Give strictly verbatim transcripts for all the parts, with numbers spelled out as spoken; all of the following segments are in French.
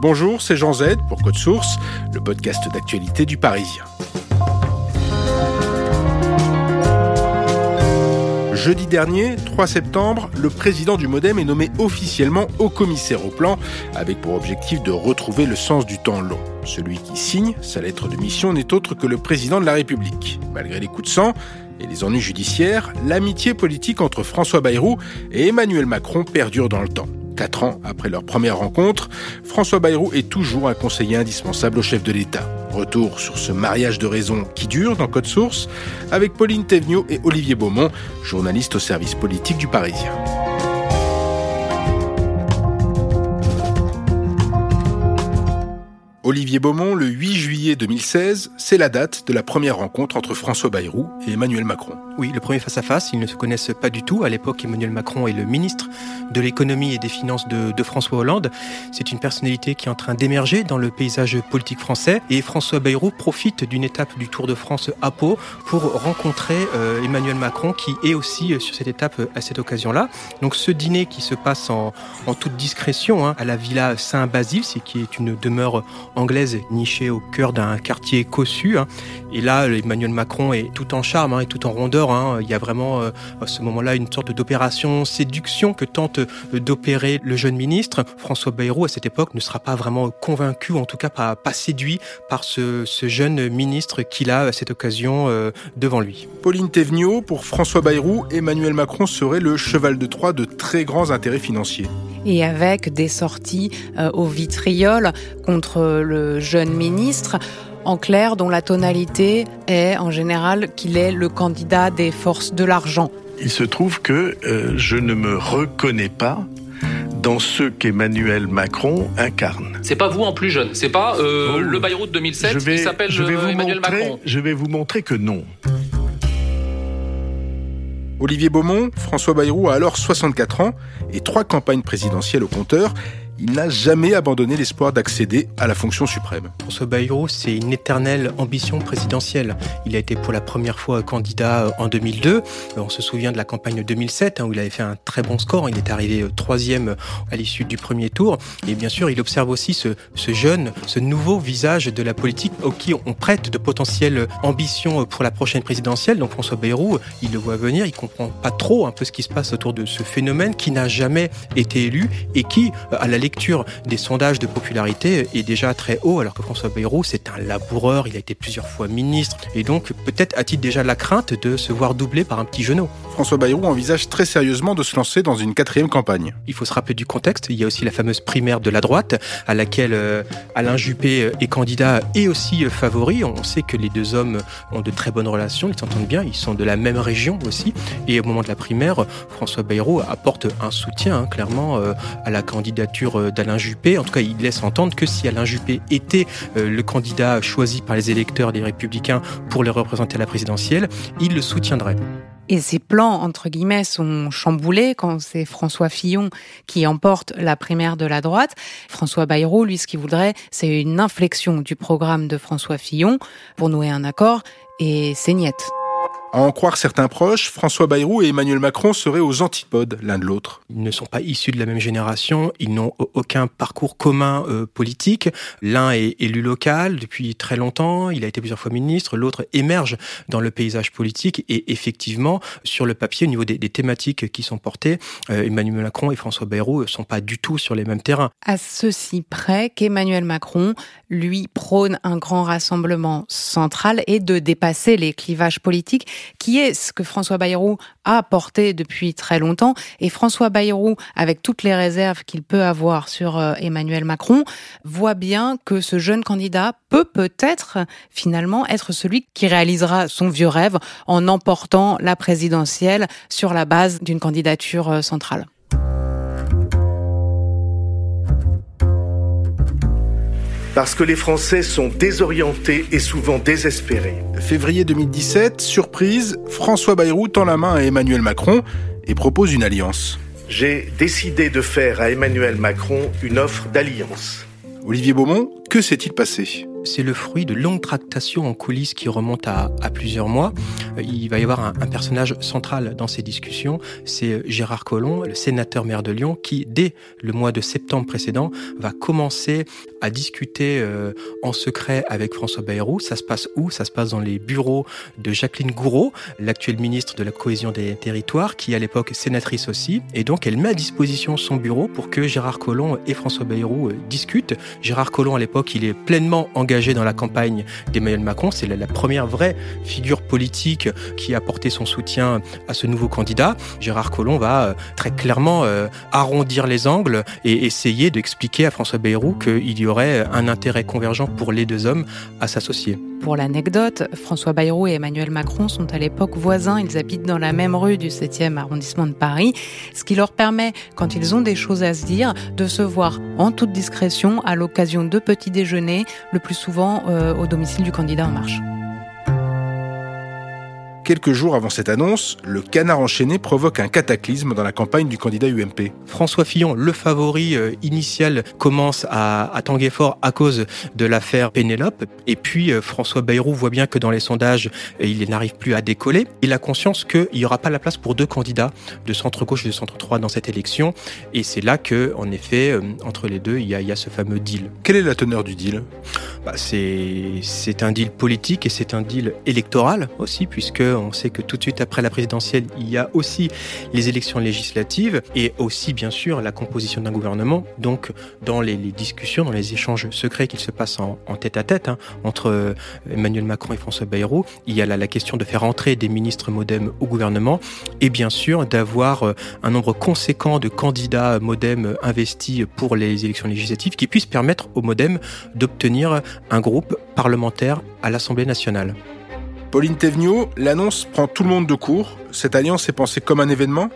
Bonjour, c'est Jean Z pour Code Source, le podcast d'actualité du Parisien. Jeudi dernier, trois septembre, le président du MoDem est nommé officiellement haut-commissaire au plan, avec pour objectif de retrouver le sens du temps long. Celui qui signe sa lettre de mission n'est autre que le président de la République. Malgré les coups de sang et les ennuis judiciaires, l'amitié politique entre François Bayrou et Emmanuel Macron perdure dans le temps. Quatre ans après leur première rencontre, François Bayrou est toujours un conseiller indispensable au chef de l'État. Retour sur ce mariage de raison qui dure dans Code Source, avec Pauline Théveniot et Olivier Beaumont, journalistes au service politique du Parisien. Olivier Beaumont, le huit juillet deux mille seize, c'est la date de la première rencontre entre François Bayrou et Emmanuel Macron. Oui, le premier face-à-face, ils ne se connaissent pas du tout. À l'époque, Emmanuel Macron est le ministre de l'économie et des finances de, de François Hollande. C'est une personnalité qui est en train d'émerger dans le paysage politique français. Et François Bayrou profite d'une étape du Tour de France à Pau pour rencontrer euh, Emmanuel Macron, qui est aussi euh, sur cette étape euh, à cette occasion-là. Donc ce dîner qui se passe en, en toute discrétion hein, à la Villa Saint-Basile, c'est qui est une demeure anglaise nichée au cœur d'un quartier cossu. Hein. Et là, Emmanuel Macron est tout en charme hein, et tout en rondeur. Hein. Il y a vraiment, euh, à ce moment-là, une sorte d'opération séduction que tente euh, d'opérer le jeune ministre. François Bayrou, à cette époque, ne sera pas vraiment convaincu, en tout cas pas, pas séduit par ce, ce jeune ministre qu'il a à cette occasion euh, devant lui. Pauline Théveniot, pour François Bayrou, Emmanuel Macron serait le cheval de Troie de très grands intérêts financiers. Et avec des sorties euh, au vitriol contre le jeune ministre, en clair, dont la tonalité est en général qu'il est le candidat des forces de l'argent. Il se trouve que euh, je ne me reconnais pas dans ce qu'Emmanuel Macron incarne. C'est pas vous en plus jeune, c'est pas euh, oh, le Bayrou de deux mille sept je vais, qui s'appelle je vais vous Emmanuel montrer, Macron. Je vais vous montrer que non. Olivier Beaumont, François Bayrou a alors soixante-quatre ans et trois campagnes présidentielles au compteur. Il n'a jamais abandonné l'espoir d'accéder à la fonction suprême. François Bayrou, c'est une éternelle ambition présidentielle. Il a été pour la première fois candidat en deux mille deux. On se souvient de la campagne deux mille sept, où il avait fait un très bon score. Il est arrivé troisième à l'issue du premier tour. Et bien sûr, il observe aussi ce, ce jeune, ce nouveau visage de la politique au qui on prête de potentielles ambitions pour la prochaine présidentielle. Donc François Bayrou, il le voit venir, il comprend pas trop un peu ce qui se passe autour de ce phénomène qui n'a jamais été élu et qui, à la lecture des sondages de popularité est déjà très haut, alors que François Bayrou, c'est un laboureur, il a été plusieurs fois ministre, et donc peut-être a-t-il déjà la crainte de se voir doublé par un petit genou. François Bayrou envisage très sérieusement de se lancer dans une quatrième campagne. Il faut se rappeler du contexte, il y a aussi la fameuse primaire de la droite, à laquelle Alain Juppé est candidat et aussi favori. On sait que les deux hommes ont de très bonnes relations, ils s'entendent bien, ils sont de la même région aussi, et au moment de la primaire, François Bayrou apporte un soutien, hein, clairement, à la candidature d'Alain Juppé. En tout cas, il laisse entendre que si Alain Juppé était euh, le candidat choisi par les électeurs des Républicains pour les représenter à la présidentielle, il le soutiendrait. Et ces plans, entre guillemets, sont chamboulés quand c'est François Fillon qui emporte la primaire de la droite. François Bayrou, lui, ce qu'il voudrait, c'est une inflexion du programme de François Fillon pour nouer un accord, et c'est niette. À en croire certains proches, François Bayrou et Emmanuel Macron seraient aux antipodes l'un de l'autre. Ils ne sont pas issus de la même génération, ils n'ont aucun parcours commun euh, politique. L'un est élu local depuis très longtemps, il a été plusieurs fois ministre, l'autre émerge dans le paysage politique et effectivement, sur le papier, au niveau des, des thématiques qui sont portées, euh, Emmanuel Macron et François Bayrou ne sont pas du tout sur les mêmes terrains. À ceci près qu'Emmanuel Macron, lui, prône un grand rassemblement central et de dépasser les clivages politiques, qui est ce que François Bayrou a porté depuis très longtemps. Et François Bayrou, avec toutes les réserves qu'il peut avoir sur Emmanuel Macron, voit bien que ce jeune candidat peut peut-être finalement être celui qui réalisera son vieux rêve en emportant la présidentielle sur la base d'une candidature centrale. Parce que les Français sont désorientés et souvent désespérés. Février deux mille dix-sept, surprise, François Bayrou tend la main à Emmanuel Macron et propose une alliance. J'ai décidé de faire à Emmanuel Macron une offre d'alliance. Olivier Beaumont, que s'est-il passé ? C'est le fruit de longues tractations en coulisses qui remontent à, à plusieurs mois. Il va y avoir un, un personnage central dans ces discussions, c'est Gérard Collomb, le sénateur maire de Lyon, qui, dès le mois de septembre précédent, va commencer à discuter euh, en secret avec François Bayrou. Ça se passe où ? Ça se passe dans les bureaux de Jacqueline Gourault, l'actuelle ministre de la Cohésion des Territoires, qui, à l'époque, sénatrice aussi. Et donc, elle met à disposition son bureau pour que Gérard Collomb et François Bayrou euh, discutent. Gérard Collomb, à l'époque, il est pleinement engagé dans la campagne d'Emmanuel Macron. C'est la première vraie figure politique qui a porté son soutien à ce nouveau candidat. Gérard Collomb va très clairement arrondir les angles et essayer d'expliquer à François Bayrou qu'il y aurait un intérêt convergent pour les deux hommes à s'associer. Pour l'anecdote, François Bayrou et Emmanuel Macron sont à l'époque voisins. Ils habitent dans la même rue du septième arrondissement de Paris, ce qui leur permet, quand ils ont des choses à se dire, de se voir en toute discrétion à l'occasion de petits déjeuners, le plus souvent euh, au domicile du candidat En Marche. Quelques jours avant cette annonce, le Canard enchaîné provoque un cataclysme dans la campagne du candidat U M P. François Fillon, le favori initial, commence à, à tanguer fort à cause de l'affaire Pénélope. Et puis, François Bayrou voit bien que dans les sondages, il n'arrive plus à décoller. Il a conscience qu'il n'y aura pas la place pour deux candidats de centre-gauche et de centre-droite dans cette élection. Et c'est là que, en effet, entre les deux, il y a, il y a ce fameux deal. Quelle est la teneur du deal ? bah, c'est, c'est un deal politique et c'est un deal électoral aussi, puisque on sait que tout de suite après la présidentielle, il y a aussi les élections législatives et aussi, bien sûr, la composition d'un gouvernement. Donc, dans les, les discussions, dans les échanges secrets qu'il se passe en, en tête-à-tête hein, entre Emmanuel Macron et François Bayrou, il y a la, la question de faire entrer des ministres MoDem au gouvernement et, bien sûr, d'avoir un nombre conséquent de candidats MoDem investis pour les élections législatives qui puissent permettre au MoDem d'obtenir un groupe parlementaire à l'Assemblée nationale. Pauline Théveniot, l'annonce prend tout le monde de court. Cette alliance est pensée comme un événement ?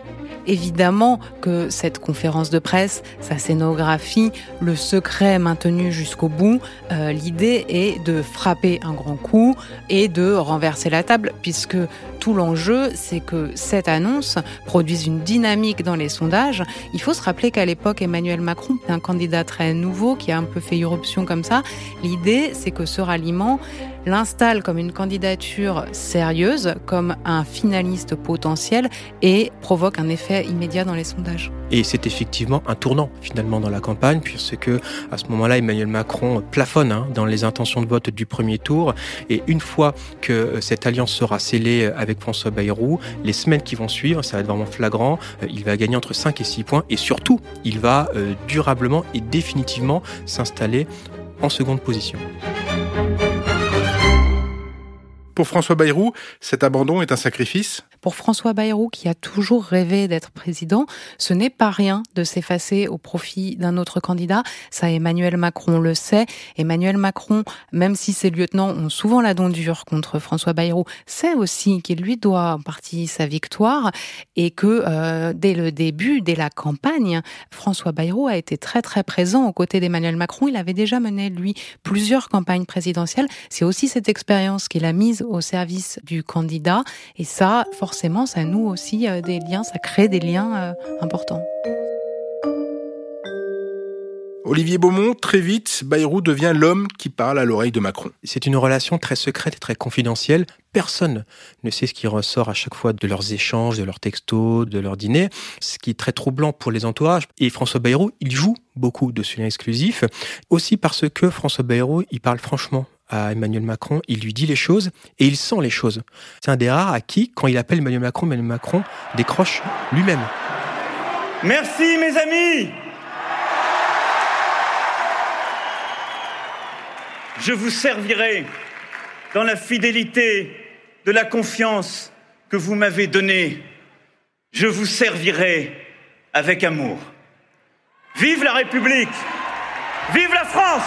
Évidemment que cette conférence de presse, sa scénographie, le secret maintenu jusqu'au bout, euh, l'idée est de frapper un grand coup et de renverser la table, puisque tout l'enjeu, c'est que cette annonce produise une dynamique dans les sondages. Il faut se rappeler qu'à l'époque, Emmanuel Macron est un candidat très nouveau qui a un peu fait irruption comme ça. L'idée, c'est que ce ralliement l'installe comme une candidature sérieuse, comme un finaliste potentiel et provoque un effet immédiat dans les sondages. Et c'est effectivement un tournant finalement dans la campagne puisque à ce moment-là, Emmanuel Macron plafonne hein, dans les intentions de vote du premier tour et une fois que cette alliance sera scellée avec François Bayrou, les semaines qui vont suivre, ça va être vraiment flagrant, il va gagner entre cinq et six points et surtout, il va euh, durablement et définitivement s'installer en seconde position. Pour François Bayrou, cet abandon est un sacrifice ? Pour François Bayrou, qui a toujours rêvé d'être président, ce n'est pas rien de s'effacer au profit d'un autre candidat. Ça, Emmanuel Macron le sait. Emmanuel Macron, même si ses lieutenants ont souvent la dent dure contre François Bayrou, sait aussi qu'il lui doit en partie sa victoire et que euh, dès le début, dès la campagne, François Bayrou a été très très présent aux côtés d'Emmanuel Macron. Il avait déjà mené, lui, plusieurs campagnes présidentielles. C'est aussi cette expérience qu'il a mise au service du candidat. Et ça, forcément, ça noue aussi euh, des liens, ça crée des liens euh, importants. Olivier Beaumont, très vite, Bayrou devient l'homme qui parle à l'oreille de Macron. C'est une relation très secrète et très confidentielle. Personne ne sait ce qui ressort à chaque fois de leurs échanges, de leurs textos, de leurs dîners, ce qui est très troublant pour les entourages. Et François Bayrou, il joue beaucoup de ce lien exclusif, aussi parce que François Bayrou, il parle franchement à Emmanuel Macron, il lui dit les choses et il sent les choses. C'est un des rares à qui, quand il appelle Emmanuel Macron, Emmanuel Macron décroche lui-même. Merci mes amis. Je vous servirai dans la fidélité de la confiance que vous m'avez donnée. Je vous servirai avec amour. Vive la République! Vive la France!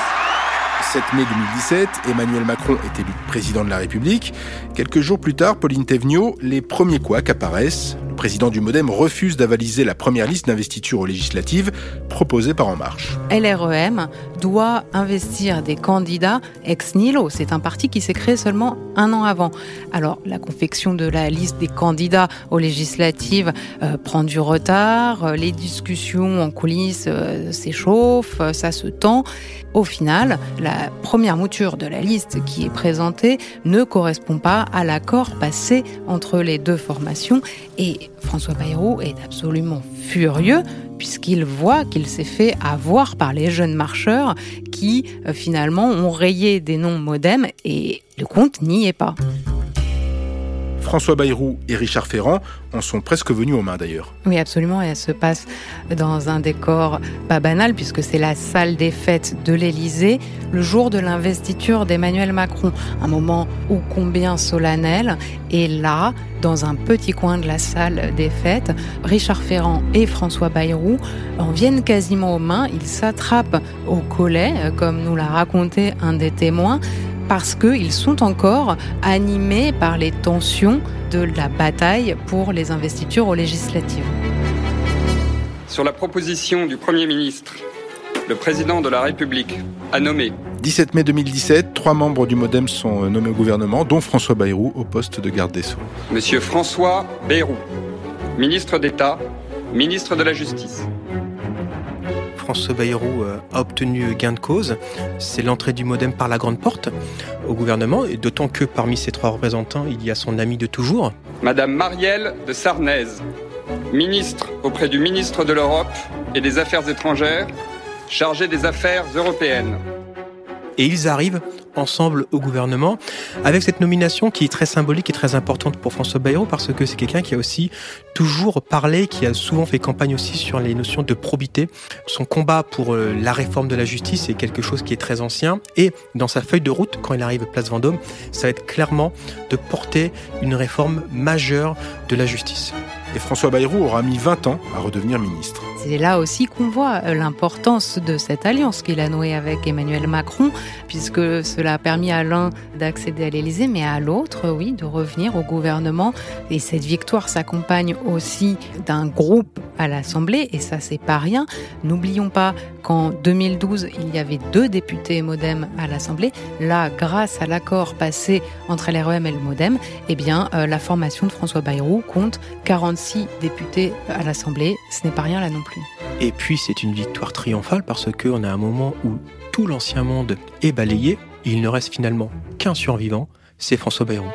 sept mai deux mille dix-sept, Emmanuel Macron est élu président de la République. Quelques jours plus tard, Pauline Théveniot, les premiers couacs apparaissent. Le président du MoDem refuse d'avaliser la première liste d'investiture aux législatives proposée par En Marche. L R E M doit investir des candidats ex nihilo. C'est un parti qui s'est créé seulement un an avant. Alors, la confection de la liste des candidats aux législatives euh, prend du retard. Les discussions en coulisses euh, s'échauffent, ça se tend. Au final, la première mouture de la liste qui est présentée ne correspond pas à l'accord passé entre les deux formations. Et François Bayrou est absolument furieux puisqu'il voit qu'il s'est fait avoir par les jeunes marcheurs qui, finalement, ont rayé des noms MoDem et le compte n'y est pas. François Bayrou et Richard Ferrand en sont presque venus aux mains d'ailleurs. Oui, absolument, et elle se passe dans un décor pas banal puisque c'est la salle des fêtes de l'Élysée, le jour de l'investiture d'Emmanuel Macron, un moment ô combien solennel. Et là, dans un petit coin de la salle des fêtes, Richard Ferrand et François Bayrou en viennent quasiment aux mains, ils s'attrapent au collet, comme nous l'a raconté un des témoins, parce qu'ils sont encore animés par les tensions de la bataille pour les investitures aux législatives. Sur la proposition du Premier ministre, le président de la République a nommé... dix-sept mai deux mille dix-sept, trois membres du MoDem sont nommés au gouvernement, dont François Bayrou au poste de garde des Sceaux. Monsieur François Bayrou, ministre d'État, ministre de la Justice. François Bayrou a obtenu gain de cause. C'est l'entrée du MoDem par la grande porte au gouvernement, et d'autant que parmi ses trois représentants, il y a son ami de toujours. Madame Marielle de Sarnez, ministre auprès du ministre de l'Europe et des Affaires étrangères, chargée des affaires européennes. Et ils arrivent ensemble au gouvernement avec cette nomination qui est très symbolique et très importante pour François Bayrou parce que c'est quelqu'un qui a aussi toujours parlé, qui a souvent fait campagne aussi sur les notions de probité. Son combat pour la réforme de la justice est quelque chose qui est très ancien et dans sa feuille de route, quand il arrive à Place Vendôme, ça va être clairement de porter une réforme majeure de la justice. Et François Bayrou aura mis vingt ans à redevenir ministre. C'est là aussi qu'on voit l'importance de cette alliance qu'il a nouée avec Emmanuel Macron, puisque cela a permis à l'un d'accéder à l'Élysée, mais à l'autre, oui, de revenir au gouvernement. Et cette victoire s'accompagne aussi d'un groupe à l'Assemblée, et ça, c'est pas rien. N'oublions pas qu'en deux mille douze, il y avait deux députés MoDem à l'Assemblée. Là, grâce à l'accord passé entre l'R E M et le MoDem, eh bien, la formation de François Bayrou compte quarante-six députés à l'Assemblée. Ce n'est pas rien là non plus. Et puis, c'est une victoire triomphale parce qu'on a un moment où tout l'ancien monde est balayé. Il ne reste finalement qu'un survivant, c'est François Bayrou.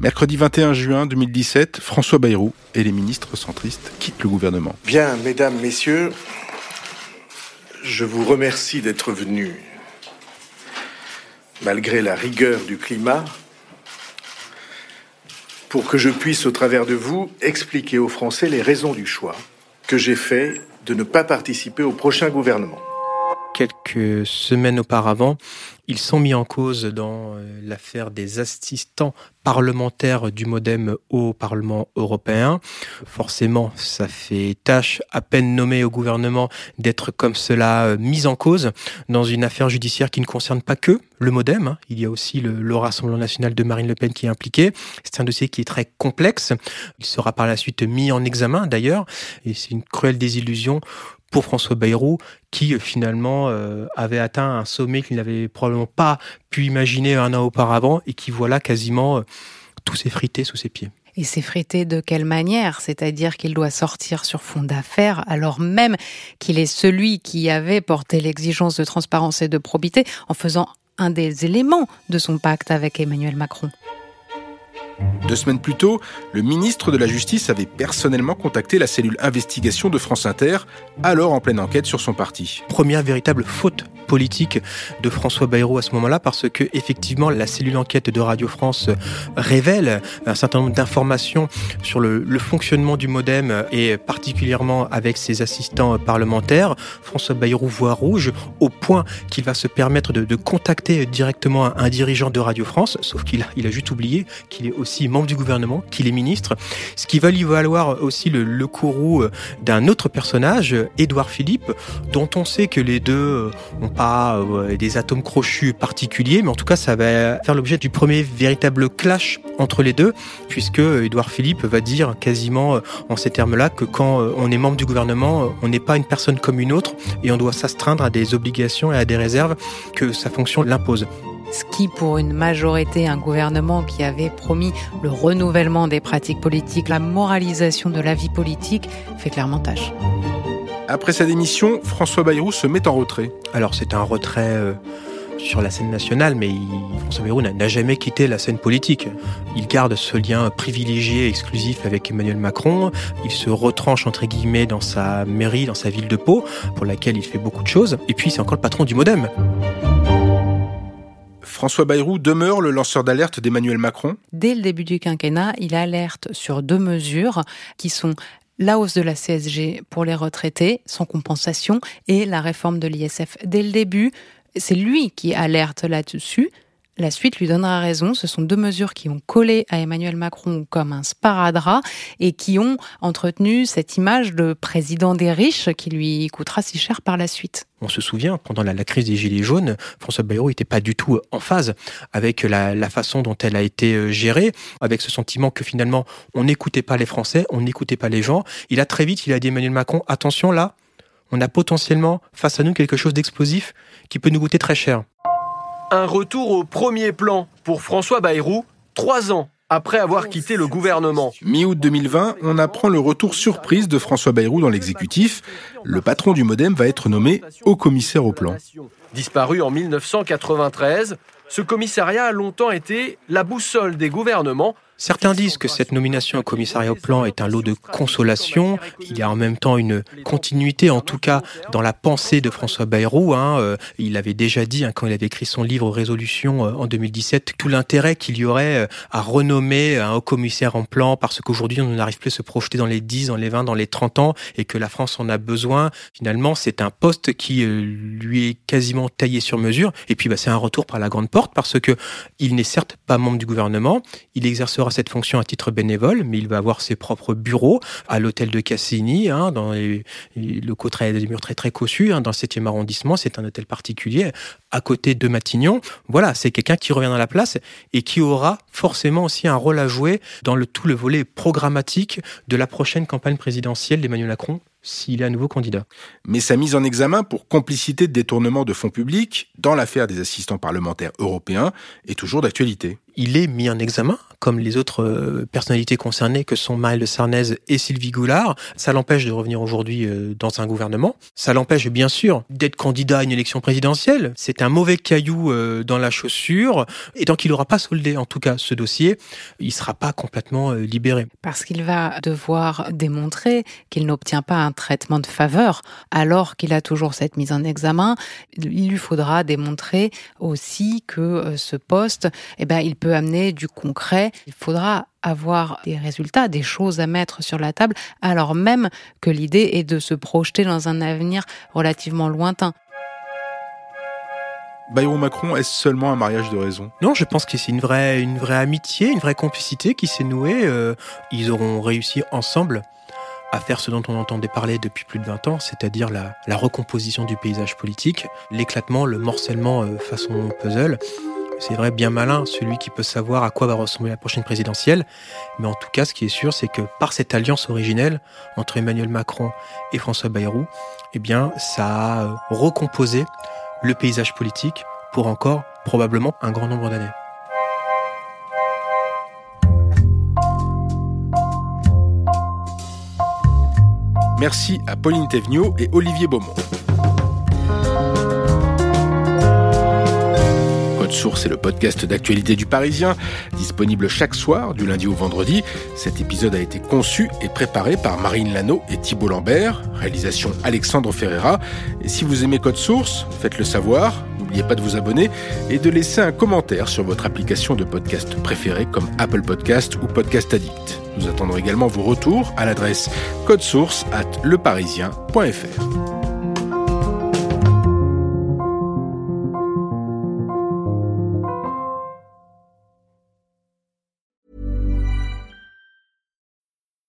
Mercredi vingt et un juin deux mille dix-sept, François Bayrou et les ministres centristes quittent le gouvernement. Bien, mesdames, messieurs, je vous remercie d'être venus. Malgré la rigueur du climat, pour que je puisse, au travers de vous, expliquer aux Français les raisons du choix que j'ai fait de ne pas participer au prochain gouvernement. Quelques semaines auparavant, ils sont mis en cause dans l'affaire des assistants parlementaires du MoDem au Parlement européen. Forcément, ça fait tâche, à peine nommée au gouvernement, d'être comme cela mis en cause dans une affaire judiciaire qui ne concerne pas que le MoDem. Il y a aussi le, le Rassemblement national de Marine Le Pen qui est impliqué. C'est un dossier qui est très complexe. Il sera par la suite mis en examen, d'ailleurs, et c'est une cruelle désillusion pour François Bayrou, qui finalement euh, avait atteint un sommet qu'il n'avait probablement pas pu imaginer un an auparavant et qui voilà quasiment euh, tout s'effriter sous ses pieds. Et s'effriter de quelle manière ? C'est-à-dire qu'il doit sortir sur fond d'affaires alors même qu'il est celui qui avait porté l'exigence de transparence et de probité en faisant un des éléments de son pacte avec Emmanuel Macron. Deux semaines plus tôt, le ministre de la Justice avait personnellement contacté la cellule investigation de France Inter, alors en pleine enquête sur son parti. Première véritable faute politique de François Bayrou à ce moment-là, parce que effectivement la cellule enquête de Radio France révèle un certain nombre d'informations sur le, le fonctionnement du MoDem et particulièrement avec ses assistants parlementaires. François Bayrou voit rouge au point qu'il va se permettre de, de contacter directement un, un dirigeant de Radio France, sauf qu'il a, il a juste oublié qu'il est aussi membre du gouvernement, qu'il est ministre, ce qui va lui valoir aussi le, le courroux d'un autre personnage, Édouard Philippe, dont on sait que les deux ont pas euh, des atomes crochus particuliers, mais en tout cas ça va faire l'objet du premier véritable clash entre les deux, puisque Édouard Philippe va dire quasiment en ces termes-là que quand on est membre du gouvernement, on n'est pas une personne comme une autre et on doit s'astreindre à des obligations et à des réserves que sa fonction l'impose. Ce qui, pour une majorité, un gouvernement qui avait promis le renouvellement des pratiques politiques, la moralisation de la vie politique, fait clairement tâche. Après sa démission, François Bayrou se met en retrait. Alors c'est un retrait euh, sur la scène nationale, mais il, François Bayrou n'a, n'a jamais quitté la scène politique. Il garde ce lien privilégié, exclusif avec Emmanuel Macron. Il se retranche, entre guillemets, dans sa mairie, dans sa ville de Pau, pour laquelle il fait beaucoup de choses. Et puis c'est encore le patron du MoDem. François Bayrou demeure le lanceur d'alerte d'Emmanuel Macron. Dès le début du quinquennat, il alerte sur deux mesures qui sont la hausse de la C S G pour les retraités, sans compensation, et la réforme de l'I S F. Dès le début, c'est lui qui alerte là-dessus. La suite lui donnera raison. Ce sont deux mesures qui ont collé à Emmanuel Macron comme un sparadrap et qui ont entretenu cette image de président des riches qui lui coûtera si cher par la suite. On se souvient, pendant la, la crise des Gilets jaunes, François Bayrou n'était pas du tout en phase avec la, la façon dont elle a été gérée, avec ce sentiment que finalement, on n'écoutait pas les Français, on n'écoutait pas les gens. Il a très vite, il a dit à Emmanuel Macron, attention là, on a potentiellement face à nous quelque chose d'explosif qui peut nous coûter très cher. Un retour au premier plan pour François Bayrou, trois ans après avoir quitté le gouvernement. Mi-août deux mille vingt, on apprend le retour surprise de François Bayrou dans l'exécutif. Le patron du MoDem va être nommé haut-commissaire au plan. Disparu en mille neuf cent quatre-vingt-treize, ce commissariat a longtemps été la boussole des gouvernements. Certains disent que cette nomination au commissariat au plan est un lot de consolation. Il y a en même temps une continuité, en tout cas, dans la pensée de François Bayrou. Hein. Il avait déjà dit, hein, quand il avait écrit son livre Résolution en deux mille dix-sept, tout l'intérêt qu'il y aurait à renommer un haut-commissaire en plan, parce qu'aujourd'hui, on n'arrive plus à se projeter dans les dix, dans les vingt, dans les trente ans, et que la France en a besoin. Finalement, c'est un poste qui lui est quasiment taillé sur mesure. Et puis, bah, c'est un retour par la grande porte, parce que il n'est certes pas membre du gouvernement, il exercera cette fonction à titre bénévole, mais il va avoir ses propres bureaux à l'hôtel de Cassigny, hein, dans les, le côté très, les murs très très cossus, hein, dans le septième arrondissement. C'est un hôtel particulier à côté de Matignon. Voilà, c'est quelqu'un qui revient dans la place et qui aura forcément aussi un rôle à jouer dans le, tout le volet programmatique de la prochaine campagne présidentielle d'Emmanuel Macron, s'il est à nouveau candidat. Mais sa mise en examen pour complicité de détournement de fonds publics dans l'affaire des assistants parlementaires européens est toujours d'actualité. Il est mis en examen, comme les autres personnalités concernées que sont Marie Le Sarnez et Sylvie Goulard. Ça l'empêche de revenir aujourd'hui dans un gouvernement. Ça l'empêche bien sûr d'être candidat à une élection présidentielle. C'est un mauvais caillou dans la chaussure. Et tant qu'il n'aura pas soldé, en tout cas, ce dossier, il ne sera pas complètement libéré. Parce qu'il va devoir démontrer qu'il n'obtient pas un traitement de faveur, alors qu'il a toujours cette mise en examen. Il lui faudra démontrer aussi que ce poste, eh ben, il peut amener du concret. Il faudra avoir des résultats, des choses à mettre sur la table, alors même que l'idée est de se projeter dans un avenir relativement lointain. Bayrou-Macron, est-ce seulement un mariage de raison ? Non, je pense que c'est une vraie, une vraie amitié, une vraie complicité qui s'est nouée. Euh, ils auront réussi ensemble à faire ce dont on entendait parler depuis plus de vingt ans, c'est-à-dire la, la recomposition du paysage politique, l'éclatement, le morcellement euh, façon puzzle. C'est vrai, bien malin, celui qui peut savoir à quoi va ressembler la prochaine présidentielle. Mais en tout cas, ce qui est sûr, c'est que par cette alliance originelle entre Emmanuel Macron et François Bayrou, eh bien, ça a recomposé le paysage politique pour encore, probablement, un grand nombre d'années. Merci à Pauline Théveniot et Olivier Beaumont. Code Source est le podcast d'actualité du Parisien, disponible chaque soir, du lundi au vendredi. Cet épisode a été conçu et préparé par Marine Lano et Thibault Lambert, réalisation Alexandre Ferreira. Et si vous aimez Code Source, faites-le savoir. N'oubliez pas de vous abonner et de laisser un commentaire sur votre application de podcast préférée comme Apple Podcast ou Podcast Addict. Nous attendons également vos retours à l'adresse codesource arobase leparisien point f r.